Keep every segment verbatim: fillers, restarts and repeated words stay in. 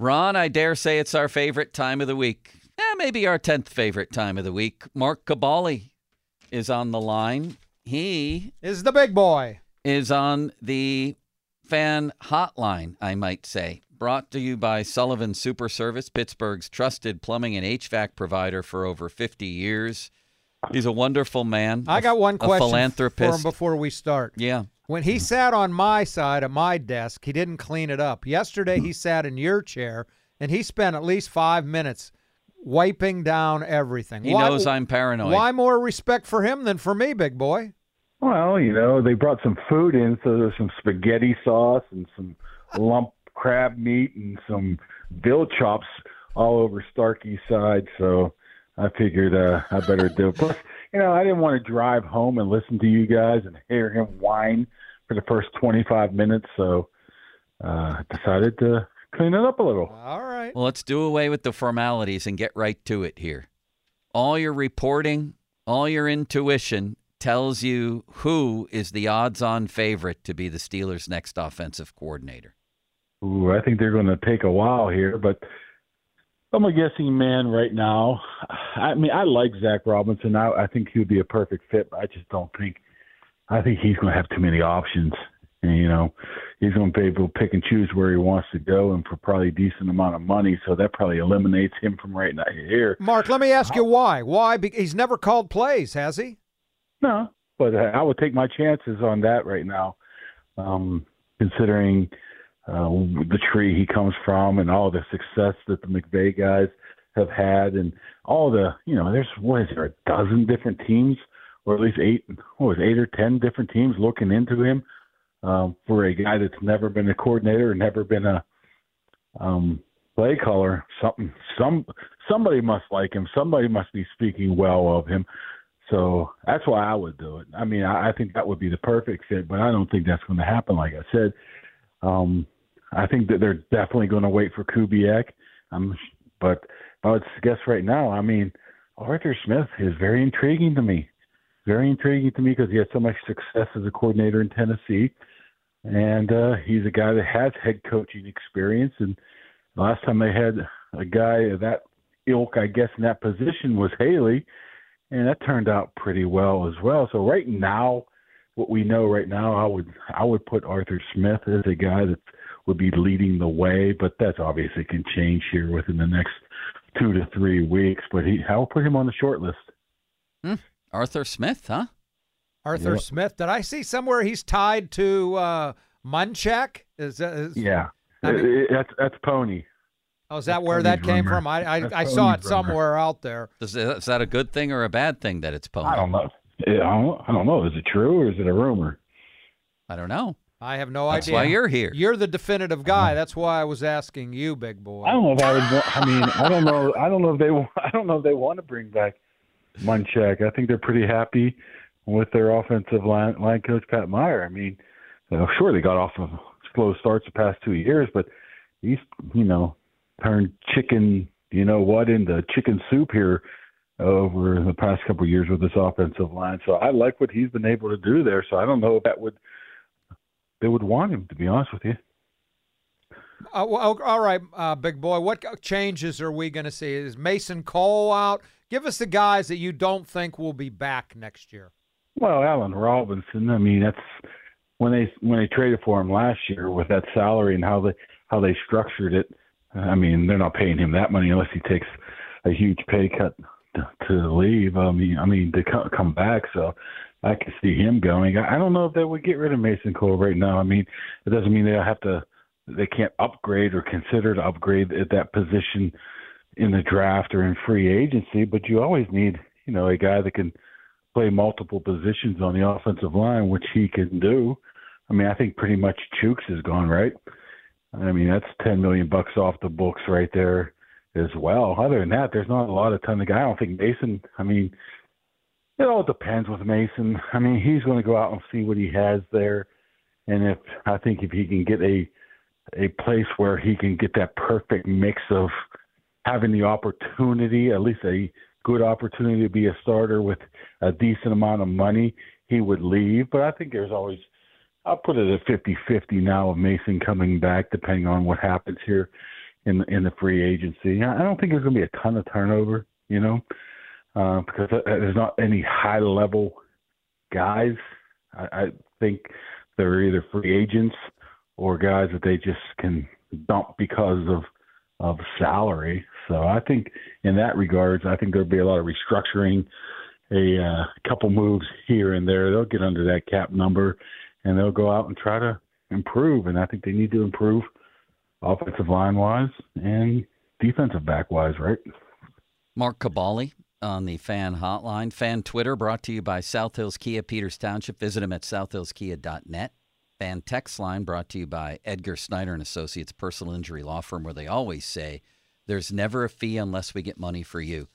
Ron, I dare say it's our favorite time of the week. Eh, maybe our tenth favorite time of the week. Mark Kaboly is on the line. He is the big boy. Is on the fan hotline, I might say. Brought to you by Sullivan Super Service, Pittsburgh's trusted plumbing and H V A C provider for over fifty years. He's a wonderful man. I got one question philanthropist. for him before we start. Yeah. When he sat on my side of my desk, he didn't clean it up. Yesterday, he sat in your chair, and he spent at least five minutes wiping down everything. He why, knows I'm paranoid. Why more respect for him than for me, big boy? Well, you know, they brought some food in, so there's some spaghetti sauce and some lump crab meat and some dill chops all over Starkey's side, so I figured uh, I better do it. Plus, you know, I didn't want to drive home and listen to you guys and hear him whine for the first twenty-five minutes, so uh, I decided to clean it up a little. All right. Well, let's do away with the formalities and get right to it here. All your reporting, all your intuition tells you who is the odds-on favorite to be the Steelers' next offensive coordinator. Ooh, I think they're going to take a while here, but I'm a guessing man right now. I mean, I like Zach Robinson. I, I think he would be a perfect fit, but I just don't think – I think he's going to have too many options. And, you know, he's going to be able to pick and choose where he wants to go and for probably a decent amount of money, so that probably eliminates him from right now here. Mark, let me ask uh, you why. Why? Because he's never called plays, has he? No, but I would take my chances on that right now, um, considering – Uh, the tree he comes from and all the success that the McVay guys have had and all the, you know, there's, what is there, a dozen different teams or at least eight, what was eight or ten different teams looking into him um, for a guy that's never been a coordinator and never been a um, play caller. Something, some, somebody must like him. Somebody must be speaking well of him. So that's why I would do it. I mean, I, I think that would be the perfect fit, but I don't think that's going to happen. Like I said, um, I think that they're definitely going to wait for Kubiak. Um, but if I would guess right now, I mean, Arthur Smith is very intriguing to me. Very intriguing to me because he had so much success as a coordinator in Tennessee. And uh, he's a guy that has head coaching experience. And the last time they had a guy of that ilk, I guess, in that position was Haley. And that turned out pretty well as well. So right now, what we know right now, I would I would put Arthur Smith as a guy that would be leading the way, but that's obviously can change here within the next two to three weeks. But he, I'll put him on the short list. Hmm. Arthur Smith, huh? Arthur yep. Smith. Did I see somewhere he's tied to uh, Munchak? Is, is yeah, I mean, it, it, that's that's Pony. Oh, is that that's where Pony's that came rumor. from? I I, I saw it somewhere rumor. out there. Is, is that a good thing or a bad thing that it's Pony? I don't know. I don't, I don't know. Is it true or is it a rumor? I don't know. I have no That's idea. That's why you're here. You're the definitive guy. That's why I was asking you, big boy. I don't know if I would. I mean, I don't know. I don't know if they. I don't know if they want to bring back Munchak. I think they're pretty happy with their offensive line, line coach Pat Meyer. I mean, sure they got off of slow starts the past two years, but he's you know turned chicken you know what into chicken soup here over the past couple of years with this offensive line. So I like what he's been able to do there. So I don't know if that would. They would want him, to be honest with you. Uh, well, all right, uh, big boy. What changes are we going to see? Is Mason Cole out? Give us the guys that you don't think will be back next year. Well, Alan Robinson. I mean, that's when they when they traded for him last year with that salary and how they how they structured it. I mean, they're not paying him that money unless he takes a huge pay cut to leave. I mean, I mean to come back. So I could see him going. I don't know if they would get rid of Mason Cole right now. I mean, it doesn't mean they'll have to. They can't upgrade or consider to upgrade at that position in the draft or in free agency. But you always need, you know, a guy that can play multiple positions on the offensive line, which he can do. I mean, I think pretty much Chooks is gone, right? I mean, that's ten million bucks off the books right there as well. Other than that, there's not a lot of ton of guys. I don't think Mason, I mean, it all depends with Mason. I mean, he's going to go out and see what he has there. And if I think if he can get a, a place where he can get that perfect mix of having the opportunity, at least a good opportunity to be a starter with a decent amount of money, he would leave. But I think there's always, I'll put it at fifty-fifty now of Mason coming back, depending on what happens here in the, in the free agency. I don't think there's going to be a ton of turnover, you know, uh, because there's not any high-level guys. I, I think they're either free agents or guys that they just can dump because of of salary. So I think in that regards, I think there'll be a lot of restructuring, a uh, couple moves here and there. They'll get under that cap number, and they'll go out and try to improve. And I think they need to improve offensive line-wise and defensive back-wise, right? Mark Kaboly on the Fan Hotline. Fan Twitter brought to you by South Hills Kia, Peters Township. Visit them at south hills kia dot net. Fan Text Line brought to you by Edgar Snyder and Associates, personal injury law firm, where they always say, there's never a fee unless we get money for you.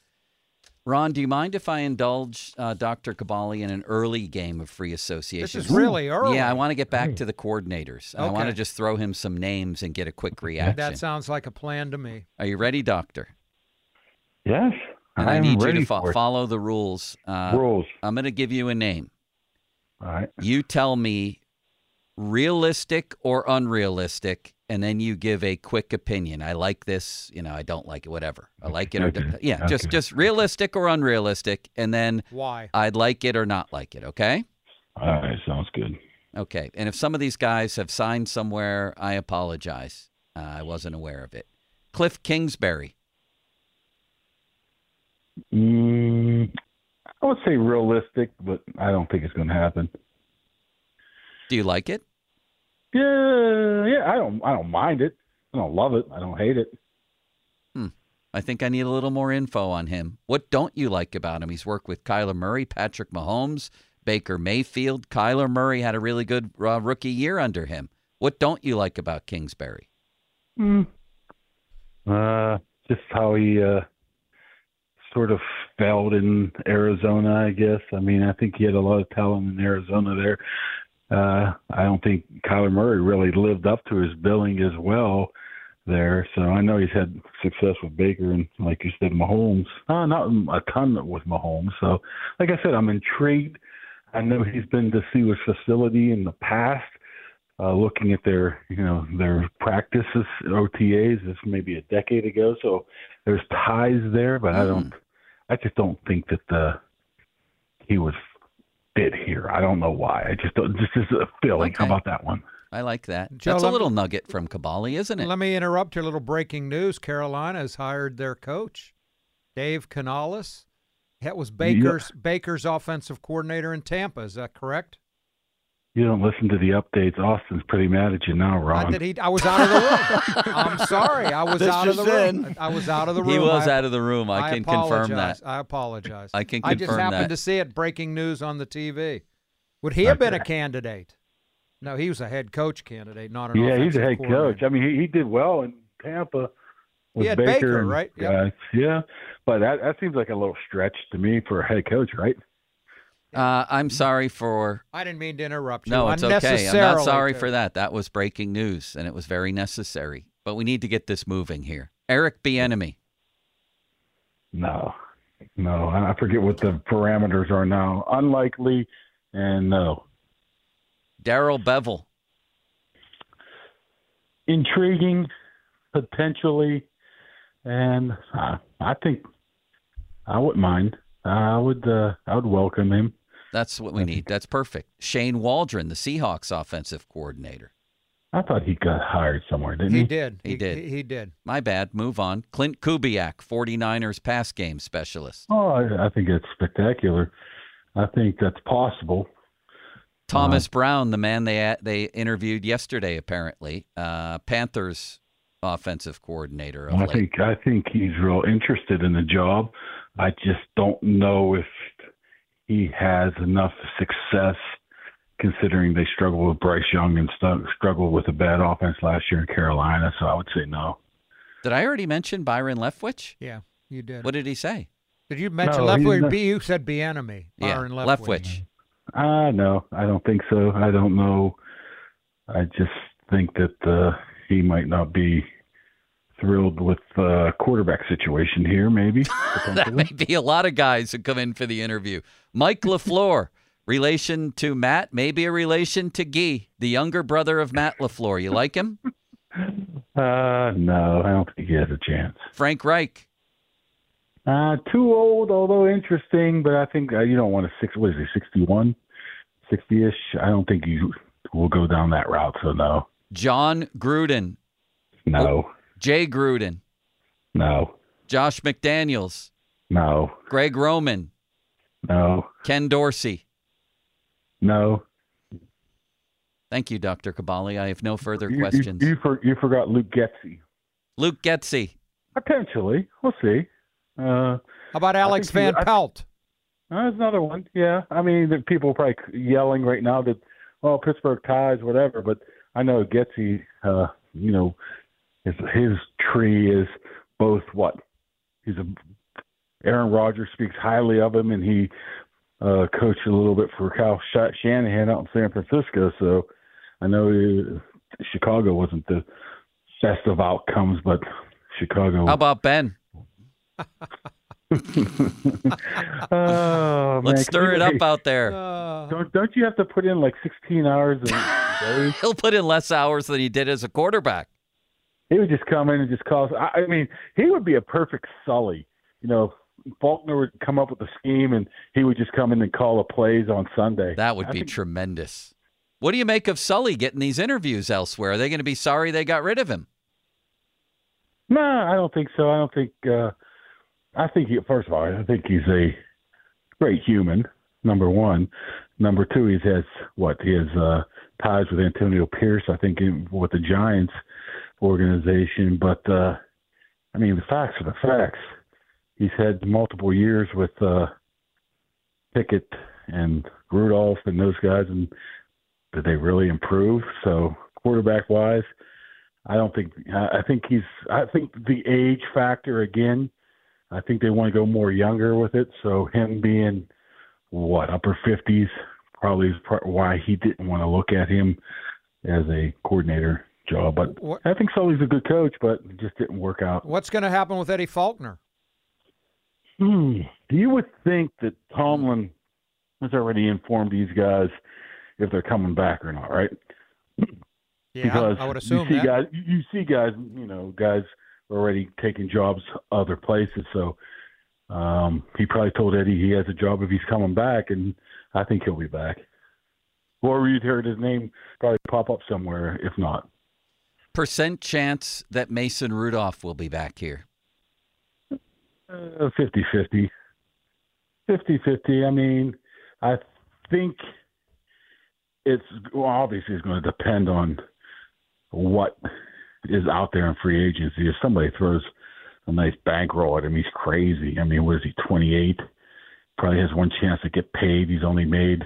Ron, do you mind if I indulge uh, Doctor Kaboly in an early game of free association? This is really early. Yeah, I want to get back to the coordinators. Okay. I want to just throw him some names and get a quick reaction. That sounds like a plan to me. Are you ready, Doctor? Yes, and I am need ready you to fo- follow the rules. Uh, rules. I'm going to give you a name. All right. You tell me realistic or unrealistic, and then you give a quick opinion. I like this, you know, I don't like it, whatever. I like it or don't. Yeah, okay. just just realistic or unrealistic, and then why I'd like it or not like it, okay? All right, sounds good. Okay, and if some of these guys have signed somewhere, I apologize. Uh, I wasn't aware of it. Kliff Kingsbury. Mm, I would say realistic, but I don't think it's going to happen. Do you like it? Yeah, yeah. I don't. I don't mind it. I don't love it. I don't hate it. Hmm. I think I need a little more info on him. What don't you like about him? He's worked with Kyler Murray, Patrick Mahomes, Baker Mayfield. Kyler Murray had a really good uh, rookie year under him. What don't you like about Kingsbury? Hmm. Uh, just how he uh, sort of failed in Arizona, I guess. I mean, I think he had a lot of talent in Arizona there. Uh, I don't think Kyler Murray really lived up to his billing as well there. So I know he's had success with Baker and, like you said, Mahomes. Uh, not a ton with Mahomes. So, like I said, I'm intrigued. I know he's been to see his facility in the past, uh, looking at their, you know, their practices, O T As. This maybe a decade ago. So there's ties there, but mm-hmm. I don't. I just don't think that the he was. Fit here. I don't know why. I just don't, this is a feeling. Okay. How about that one? I like that. Joe, that's a little me, nugget from Kaboly, isn't it? Let me interrupt your little breaking news. Carolina has hired their coach, Dave Canales. That was Baker's yeah. Baker's offensive coordinator in Tampa. Is that correct? You don't listen to the updates. Austin's pretty mad at you now, Ron. I, did he, I was out of the room. I'm sorry. I was this out of the room. In. I was out of the room. He was I, out of the room. I, I can apologize. confirm that. I apologize. I can confirm that. I just happened that. to see it, breaking news on the T V. Would he have been a candidate? No, he was a head coach candidate, not an yeah, offensive coordinator. Yeah, he's a head coach. I mean, he, he did well in Tampa with Baker. Baker and, right? Yep. Uh, yeah, but that, that seems like a little stretch to me for a head coach, right? Uh, I'm sorry for... I didn't mean to interrupt you. No, it's okay. I'm not sorry for that. That was breaking news, and it was very necessary. But we need to get this moving here. Eric Bieniemy. No. No, I forget what the parameters are now. Unlikely, and no. Daryl Bevel. Intriguing, potentially, and uh, I think I wouldn't mind. Uh, I would uh, I would welcome him. That's what we need. That's perfect. Shane Waldron, the Seahawks offensive coordinator. I thought he got hired somewhere, didn't he? He did. He, he did. He, he did. My bad. Move on. Clint Kubiak, 49ers pass game specialist. Oh, I, I think it's spectacular. I think that's possible. Thomas uh, Brown, the man they they interviewed yesterday, apparently, uh, Panthers offensive coordinator. Of I late. think I think he's real interested in the job. I just don't know if he has enough success, considering they struggled with Bryce Young and st- struggled with a bad offense last year in Carolina, so I would say no. Did I already mention Byron Leftwich? Yeah, you did. What did he say? Did you mention no, Leftwich? B, you said B enemy. Yeah, Byron Leftwich. Ah, uh, no, I don't think so. I don't know. I just think that uh, he might not be thrilled with the uh, quarterback situation here, maybe. That may be a lot of guys who come in for the interview. Mike LaFleur. Relation to Matt, maybe a relation to Guy, the younger brother of Matt LaFleur. You like him? Uh, no, I don't think he has a chance. Frank Reich. Uh, too old, although interesting, but I think uh, you don't want a six, what is he, sixty-one? sixty-ish? I don't think you will go down that route, so no. John Gruden. No. Oh, Jay Gruden. No. Josh McDaniels. No. Greg Roman. No. Ken Dorsey. No. Thank you, Doctor Kaboly. I have no further you, questions. You, you, for, you forgot Luke Getsy. Luke Getsy. Potentially. We'll see. Uh, How about Alex Van he, Pelt? I, that's another one, yeah. I mean, the people are probably yelling right now that, oh, Pittsburgh ties, whatever, but I know Getsy, uh, you know, his, his tree is both what? He's a Aaron Rodgers speaks highly of him, and he – Uh, coached a little bit for Kyle Shanahan out in San Francisco, so I know uh, Chicago wasn't the best of outcomes, but Chicago. How about Ben? oh, Let's man, stir it make, up out there. Don't don't you have to put in like sixteen hours? And he'll put in less hours than he did as a quarterback. He would just come in and just cause. I, I mean, he would be a perfect Sully, you know. Faulkner would come up with a scheme, and he would just come in and call the plays on Sunday. That would I be think... tremendous. What do you make of Sully getting these interviews elsewhere? Are they going to be sorry they got rid of him? No, I don't think so. I don't think uh, – I think, he, first of all, I think he's a great human, number one. Number two, he has what? He has uh, ties with Antonio Pierce, I think, in, with the Giants organization. But, uh, I mean, the facts are the facts. He's had multiple years with uh, Pickett and Rudolph and those guys, and did they really improve? So quarterback-wise, I don't think. I think he's. I think the age factor again. I think they want to go more younger with it. So him being what upper fifties probably is why he didn't want to look at him as a coordinator job. But I think Sully's a good coach, but it just didn't work out. What's going to happen with Eddie Faulkner? Hmm. You would think that Tomlin has already informed these guys if they're coming back or not, right? Yeah, because I would assume you see that. Guys, you see guys, you know, guys already taking jobs other places. So um, he probably told Eddie he has a job if he's coming back, and I think he'll be back. Or you'd heard his name probably pop up somewhere, if not. Percent chance that Mason Rudolph will be back here. Uh, fifty-fifty. fifty-fifty. I mean, I think it's well, obviously it's going to depend on what is out there in free agency. If somebody throws a nice bankroll at him, he's crazy. I mean, what is he, twenty-eight? Probably has one chance to get paid. He's only made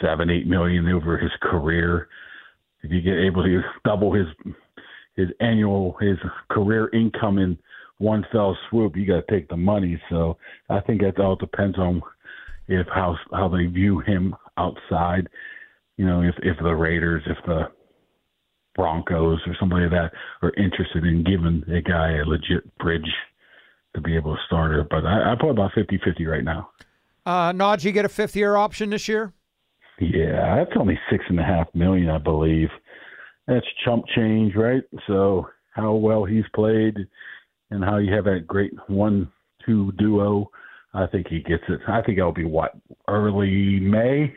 seven, eight million dollars over his career. If you get able to double his his annual, his career income in one fell swoop, you got to take the money. So I think that all depends on if how how they view him outside. You know, if if the Raiders, if the Broncos, or somebody like that are interested in giving a guy a legit bridge to be able to start her. But I, I put about fifty-fifty right now. Uh, Najee get a fifth year option this year? Yeah, that's only six and a half million, I believe. That's chump change, right? So how well he's played. And how you have that great one two duo, I think he gets it. I think it'll be, what, early May?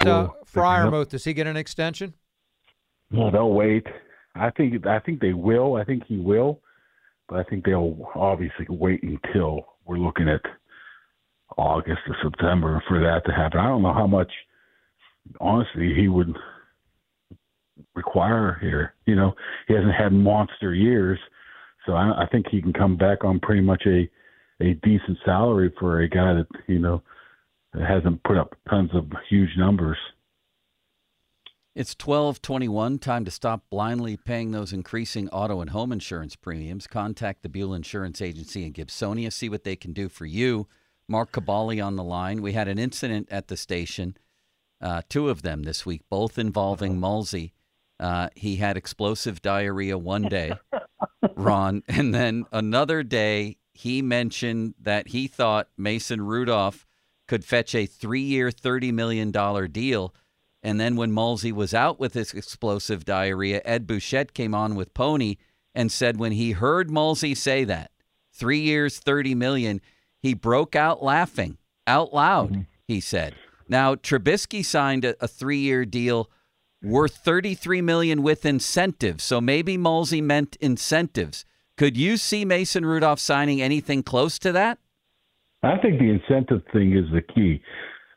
Uh, Friermuth, does he get an extension? No, they'll wait. I think, I think they will. I think he will. But I think they'll obviously wait until we're looking at August or September for that to happen. I don't know how much, honestly, he would require here. You know, he hasn't had monster years, so I, I think he can come back on pretty much a, a decent salary for a guy that, you know, hasn't put up tons of huge numbers. It's twelve twenty-one, time to stop blindly paying those increasing auto and home insurance premiums. Contact the Buell Insurance Agency in Gibsonia. See what they can do for you. Mark Kaboly on the line. We had an incident at the station. Uh, two of them this week, both involving Mulsey. Uh, he had explosive diarrhea one day, Ron, and then another day he mentioned that he thought Mason Rudolph could fetch a three-year, thirty million dollars deal. And then when Mulsey was out with his explosive diarrhea, Ed Bouchette came on with Pony and said when he heard Mulsey say that, three years, thirty million dollars, he broke out laughing out loud, mm-hmm. he said. Now, Trubisky signed a, a three-year deal worth thirty-three million dollars with incentives, so maybe Mulsey meant incentives. Could you see Mason Rudolph signing anything close to that? I think the incentive thing is the key.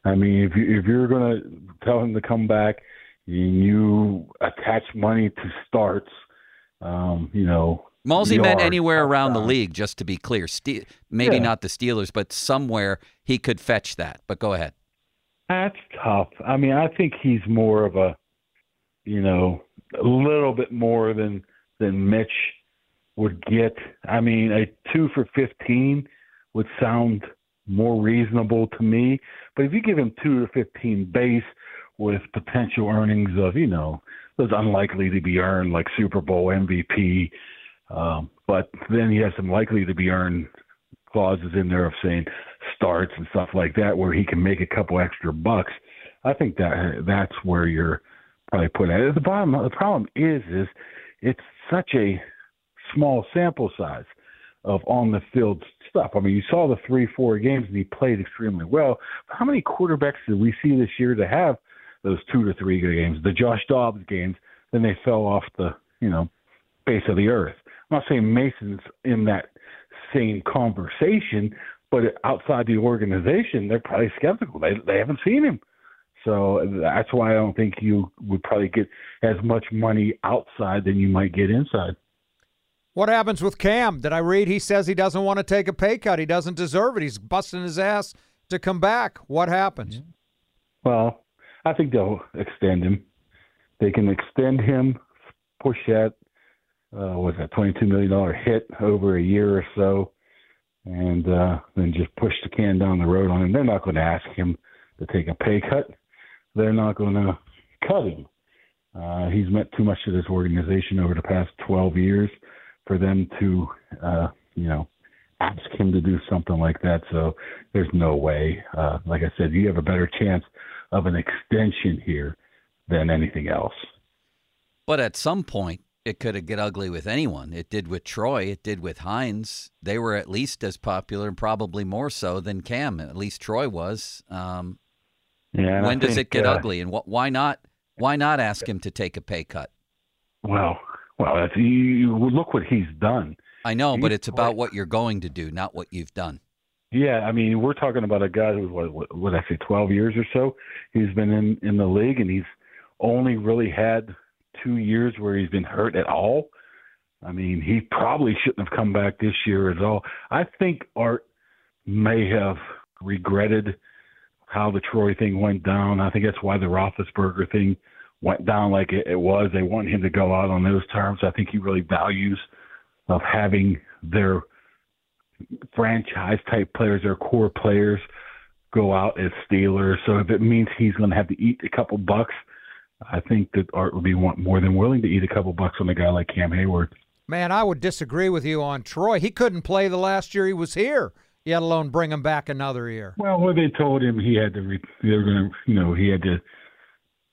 I mean, if, you, if you're going to tell him to come back, you, you attach money to starts, um, you know. Mulsey meant anywhere around the league, just to be clear. Ste- maybe yeah. not the Steelers, but somewhere he could fetch that. But go ahead. That's tough. I mean, I think he's more of a, you know, a little bit more than than Mitch would get. I mean, a two for fifteen would sound more reasonable to me. But if you give him two to fifteen base with potential earnings of, you know, those unlikely to be earned, like Super Bowl M V P, um, but then he has some likely to be earned clauses in there of saying starts and stuff like that, where he can make a couple extra bucks. I think that that's where you're probably putting it. The bottom, the problem is, is it's such a small sample size of on the field stuff. I mean, you saw the three, four games and he played extremely well. How many quarterbacks did we see this year to have those two to three games, the Josh Dobbs games, then they fell off the, you know, face of the earth. I'm not saying Mason's in that same conversation, but outside the organization, they're probably skeptical. They they haven't seen him. So that's why I don't think you would probably get as much money outside than you might get inside. What happens with Cam? Did I read he says he doesn't want to take a pay cut? He doesn't deserve it. He's busting his ass to come back. What happens? Well, I think they'll extend him. They can extend him, push that, uh, what was that, twenty-two million dollars hit over a year or so, and uh, then just push the can down the road on him. They're not going to ask him to take a pay cut. They're not going to cut him. Uh, he's meant too much to this organization over the past twelve years for them to uh, you know, ask him to do something like that. So there's no way. Uh, like I said, you have a better chance of an extension here than anything else. But at some point, it could get ugly with anyone. It did with Troy. It did with Hines. They were at least as popular and probably more so than Cam. At least Troy was. Um, yeah, when I does think, it get uh, ugly? And wh- why not? Why not ask him to take a pay cut? Well, well, if you, you look what he's done. I know, he's but it's about what you're going to do, not what you've done. Yeah, I mean, we're talking about a guy who's what, what, what I say, twelve years or so. He's been in, in the league, and he's only really had two years where he's been hurt at all. I mean, he probably shouldn't have come back this year at all. I think Art may have regretted how the Troy thing went down. I think that's why the Roethlisberger thing went down like it, it was. They want him to go out on those terms. I think he really values of having their franchise-type players, their core players, go out as Steelers. So if it means he's going to have to eat a couple bucks, I think that Art would be more than willing to eat a couple bucks on a guy like Cam Heyward. Man, I would disagree with you on Troy. He couldn't play the last year he was here, yet alone bring him back another year. Well, when they told him he had to, re- they were going to, you know, he had to,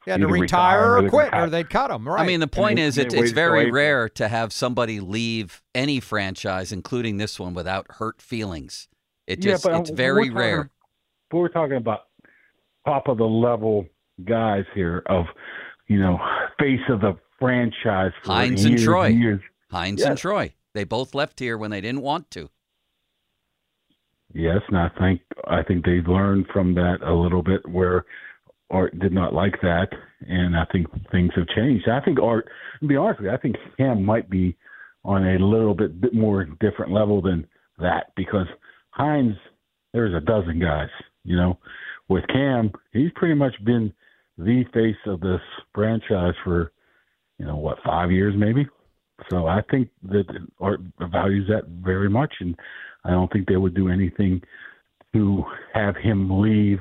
he had to retire, retire or quit, or they'd cut him. Right. I mean, the point is, it's, it's very rare to have somebody leave any franchise, including this one, without hurt feelings. It just, yeah, it's very we're rare. Talking, but we're talking about top of the level guys here of, you know, face of the franchise for Hines years, and Troy. Years. Hines yes. and Troy. They both left here when they didn't want to. Yes, and I think I think they learned from that a little bit where Art did not like that, and I think things have changed. I think Art, to be honest with you, I think Cam might be on a little bit, bit more different level than that, because Hines, there's a dozen guys, you know. With Cam, he's pretty much been the face of this franchise for, you know, what, five years maybe? So I think that Art values that very much, and I don't think they would do anything to have him leave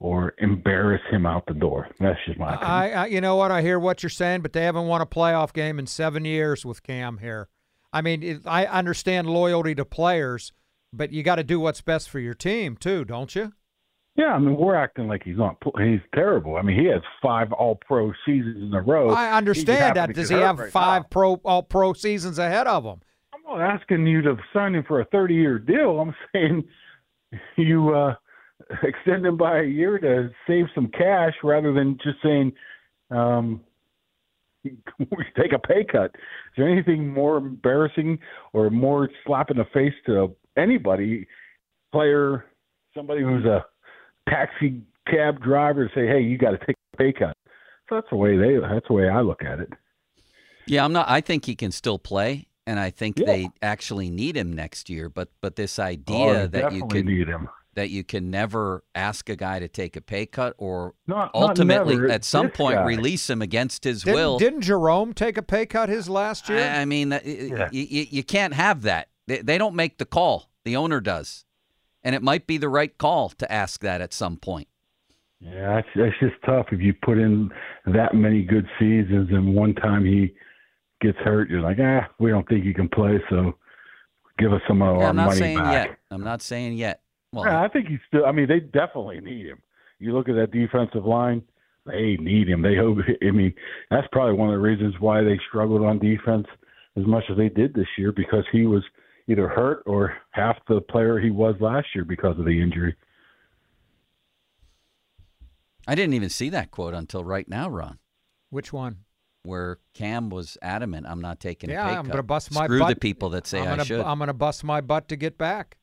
or embarrass him out the door. That's just my opinion. I, I, you know what, I hear what you're saying, but they haven't won a playoff game in seven years with Cam here. I mean, it, I understand loyalty to players, but you got to do what's best for your team too, don't you? Yeah, I mean, we're acting like he's not. He's terrible. I mean, he has five All-Pro seasons in a row. I understand that. Does he have right five now. pro All-Pro seasons ahead of him? I'm not asking you to sign him for a thirty-year deal. I'm saying you uh, extend him by a year to save some cash rather than just saying um, take a pay cut. Is there anything more embarrassing or more slap in the face to anybody, player, somebody who's a taxi cab driver, say, hey, you got to take a pay cut? So that's the way they, that's the way I look at it. Yeah, I'm not, I think he can still play, and I think yeah. they actually need him next year, but, but this idea oh, that you can, need him. that you can never ask a guy to take a pay cut or not, ultimately not at some point guy. release him against his didn't, will. Didn't Jerome take a pay cut his last year? I, I mean, yeah. you, you can't have that. They, they don't make the call. The owner does. And it might be the right call to ask that at some point. Yeah, that's, that's just tough. If you put in that many good seasons and one time he gets hurt, you're like, ah, we don't think he can play, so give us some of yeah, our I'm not money saying back. Yet. I'm not saying yet. Well, yeah, I think he's still – I mean, they definitely need him. You look at that defensive line, they need him. They hope. I mean, that's probably one of the reasons why they struggled on defense as much as they did this year, because he was – either hurt or half the player he was last year because of the injury. I didn't even see that quote until right now, Ron. Which one? Where Cam was adamant, I'm not taking yeah, a pay cut. Yeah, I'm going to bust my Screw butt. Screw the people that say gonna, I should. I'm going to bust my butt to get back.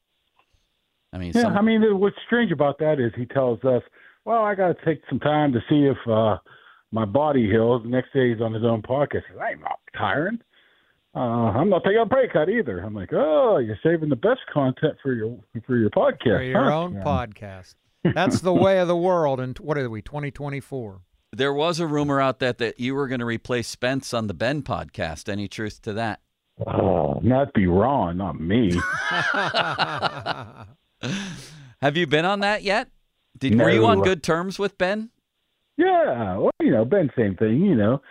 I mean, yeah, some... I mean, what's strange about that is he tells us, well, I got to take some time to see if uh, my body heals. The next day he's on his own podcast. He says, I'm not tiring. Uh, I'm not taking a pay cut either. I'm like, oh, you're saving the best content for your for your podcast. For your huh? own yeah. podcast. That's the way of the world in, what are we, twenty twenty-four? There was a rumor out there that you were going to replace Spence on the Ben podcast. Any truth to that? Oh, that'd be wrong, not me. Have you been on that yet? Did no. Were you on good terms with Ben? Yeah. Well, you know, Ben, same thing, you know.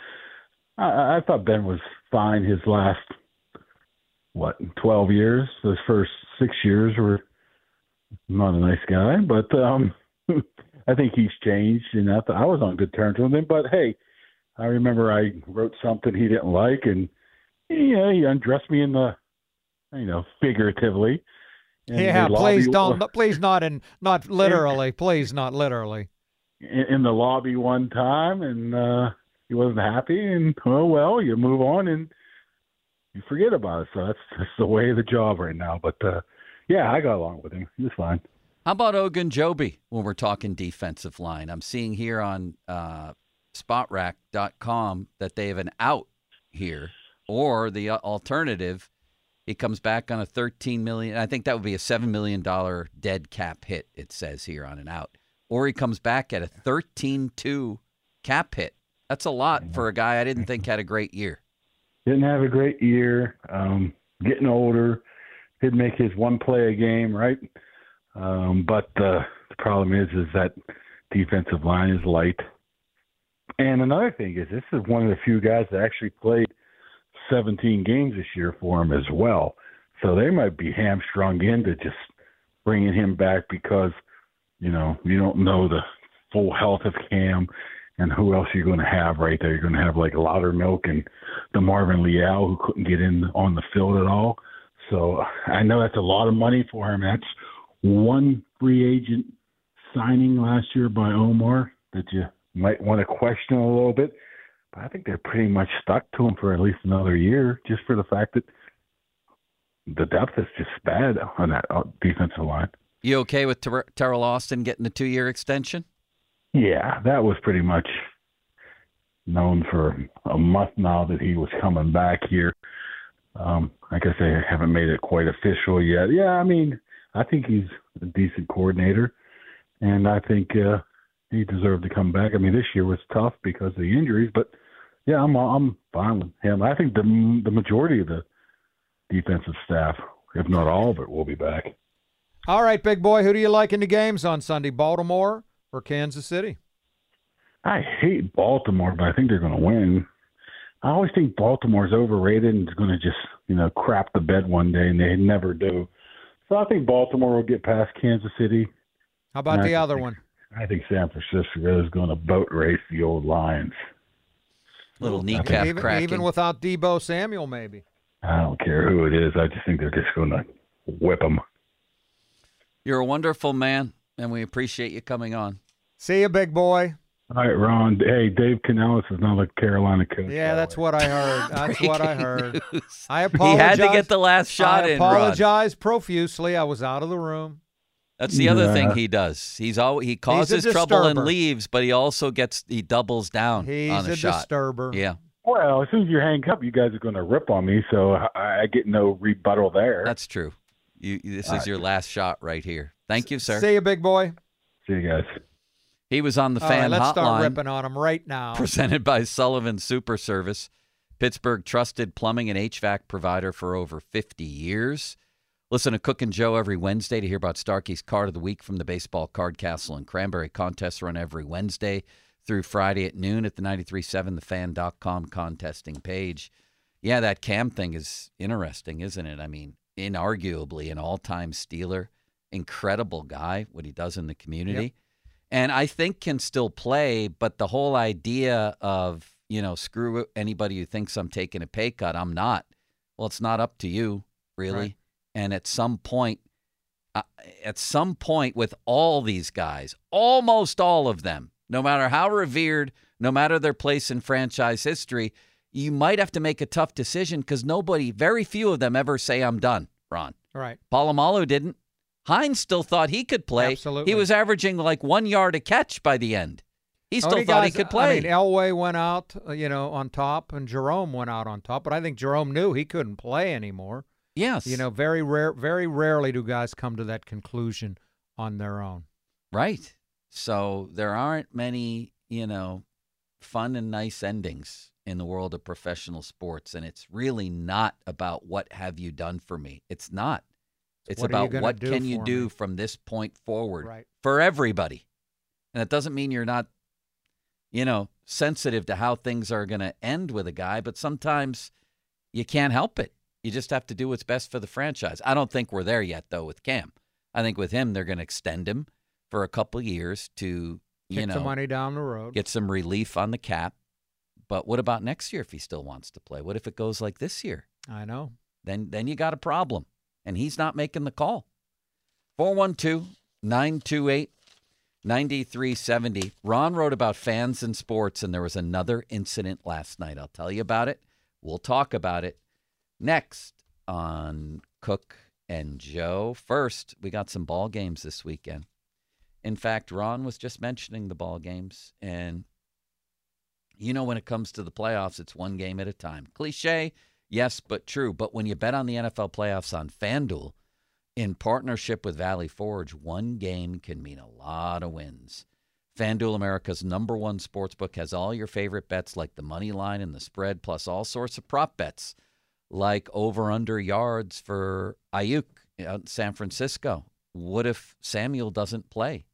I, I thought Ben was fine his last what, twelve years. The first six years were not a nice guy, but um, I think he's changed. And I, th- I was on good terms with him. But, hey, I remember I wrote something he didn't like, and, you know, he undressed me in the, you know, figuratively. Yeah, please don't, please not, in, not literally, please not literally. In, in the lobby one time, and uh, he wasn't happy, and, oh, well, you move on and you forget about it. So that's, that's the way of the job right now. But, uh, yeah, I got along with him. He was fine. How about Ogunjobi when we're talking defensive line? I'm seeing here on uh, Spot Rack dot com that they have an out here, or the alternative, it comes back on a thirteen million dollars. I think that would be a seven million dollars dead cap hit, it says here on an out. Or he comes back at a thirteen two cap hit. That's a lot for a guy I didn't think had a great year. Didn't have a great year. Um, getting older. Did make his one play a game, right? Um, but uh, the problem is, is that defensive line is light. And another thing is, this is one of the few guys that actually played seventeen games this year for him as well. So they might be hamstrung into just bringing him back because, you know, you don't know the full health of Cam and who else you're going to have right there. You're going to have like Loudermilk and the Marvin Leal who couldn't get in on the field at all. So I know that's a lot of money for him. That's one free agent signing last year by Omar that you might want to question a little bit. But I think they're pretty much stuck to him for at least another year just for the fact that the depth is just bad on that defensive line. You okay with Ter- Terrell Austin getting the two-year extension? Yeah, that was pretty much known for a month now that he was coming back here. Um, like I say, I haven't made it quite official yet. Yeah, I mean, I think he's a decent coordinator, and I think uh, he deserved to come back. I mean, this year was tough because of the injuries, but, yeah, I'm I'm fine with him. I think the the majority of the defensive staff, if not all of it, will be back. All right, big boy, who do you like in the games on Sunday, Baltimore or Kansas City? I hate Baltimore, but I think they're going to win. I always think Baltimore's overrated and is going to just, you know, crap the bed one day, and they never do. So I think Baltimore will get past Kansas City. How about the other think, one? I think San Francisco is going to boat race the old Lions. Little kneecap even, cracking. Even without Deebo Samuel, maybe. I don't care who it is. I just think they're just going to whip them. You're a wonderful man, and we appreciate you coming on. See you, big boy. All right, Ron. Hey, Dave Canales is not a Carolina coach. Yeah, that's what I heard. That's what I heard. News. I apologize. He had to get the last shot I in, I apologize Ron. profusely. I was out of the room. That's the yeah. other thing he does. He's always, He causes He's trouble and leaves, but he also gets he doubles down He's on a, a shot. He's a disturber. Yeah. Well, as soon as you hang up, you guys are going to rip on me, so I, I get no rebuttal there. That's true. You, this All is right. your last shot right here. Thank you, sir. See you, big boy. See you guys. He was on the All fan right, let's hotline. Let's start ripping on him right now. Presented by Sullivan Super Service, Pittsburgh trusted plumbing and H V A C provider for over fifty years. Listen to Cook and Joe every Wednesday to hear about Starkey's Card of the Week from the Baseball Card Castle and Cranberry contests run every Wednesday through Friday at noon at the ninety-three point seven the fan dot com contesting page. Yeah, that Cam thing is interesting, isn't it? I mean, inarguably an all-time Steeler, incredible guy, what he does in the community. Yep. And I think can still play, but the whole idea of, you know, screw anybody who thinks I'm taking a pay cut, I'm not. Well, it's not up to you, really. Right. And at some point, uh, at some point with all these guys, almost all of them, no matter how revered, no matter their place in franchise history, you might have to make a tough decision because nobody, very few of them ever say, I'm done, Ron. Right. Polamalu didn't. Hines still thought he could play. Absolutely. He was averaging like one yard a catch by the end. He still Only thought guys, he could play. I mean, Elway went out, you know, on top, and Jerome went out on top. But I think Jerome knew he couldn't play anymore. Yes. You know, very rare, very rarely do guys come to that conclusion on their own. Right. So there aren't many, you know, fun and nice endings in the world of professional sports, and it's really not about what have you done for me. It's not. It's what about what can you me? do from this point forward right. for everybody. And that doesn't mean you're not, you know, sensitive to how things are going to end with a guy, but sometimes you can't help it. You just have to do what's best for the franchise. I don't think we're there yet, though, with Cam. I think with him, they're going to extend him for a couple of years to, you know, get some money down the road, get some relief on the cap. But what about next year if he still wants to play? What if it goes like this year? I know. Then then you got a problem, and he's not making the call. four one two, nine two eight, nine three seven zero. Ron wrote about fans in sports, and there was another incident last night. I'll tell you about it. We'll talk about it next on Cook and Joe. First, we got some ball games this weekend. In fact, Ron was just mentioning the ball games, and you know when it comes to the playoffs, it's one game at a time. Cliche, yes, but true. But when you bet on the N F L playoffs on FanDuel, in partnership with Valley Forge, one game can mean a lot of wins. FanDuel, America's number one sportsbook, has all your favorite bets like the money line and the spread, plus all sorts of prop bets like over-under yards for Ayuk in San Francisco. What if Samuel doesn't play?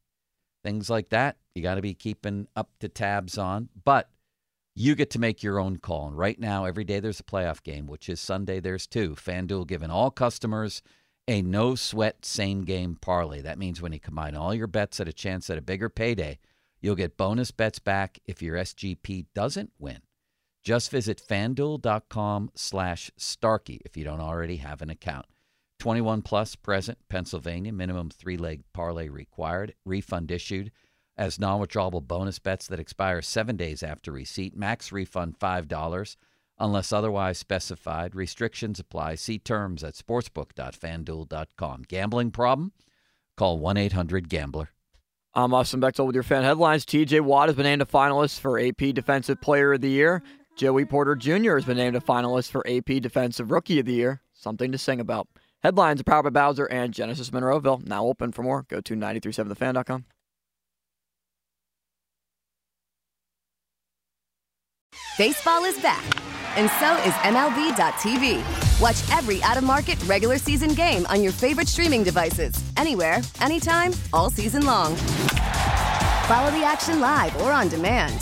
Things like that you got to be keeping up to tabs on. But you get to make your own call. And right now, every day there's a playoff game, which is Sunday there's two. FanDuel giving all customers a no-sweat same-game parlay. That means when you combine all your bets at a chance at a bigger payday, you'll get bonus bets back if your S G P doesn't win. Just visit FanDuel.com slash Starkey if you don't already have an account. twenty-one plus, present, Pennsylvania, minimum three-leg parlay required, refund issued as non-withdrawable bonus bets that expire seven days after receipt, max refund five dollars unless otherwise specified. Restrictions apply. See terms at sportsbook dot fanduel dot com. Gambling problem? Call one eight hundred gambler. I'm Austin Bechtel with your fan headlines. T J Watt has been named a finalist for A P Defensive Player of the Year. Joey Porter Junior has been named a finalist for A P Defensive Rookie of the Year. Something to sing about. Headlines are powered by Bowser and Genesis Monroeville. Now open for more. Go to ninety-three seven the fan dot com. Baseball is back, and so is M L B dot T V. Watch every out-of-market regular season game on your favorite streaming devices. Anywhere, anytime, all season long. Follow the action live or on demand.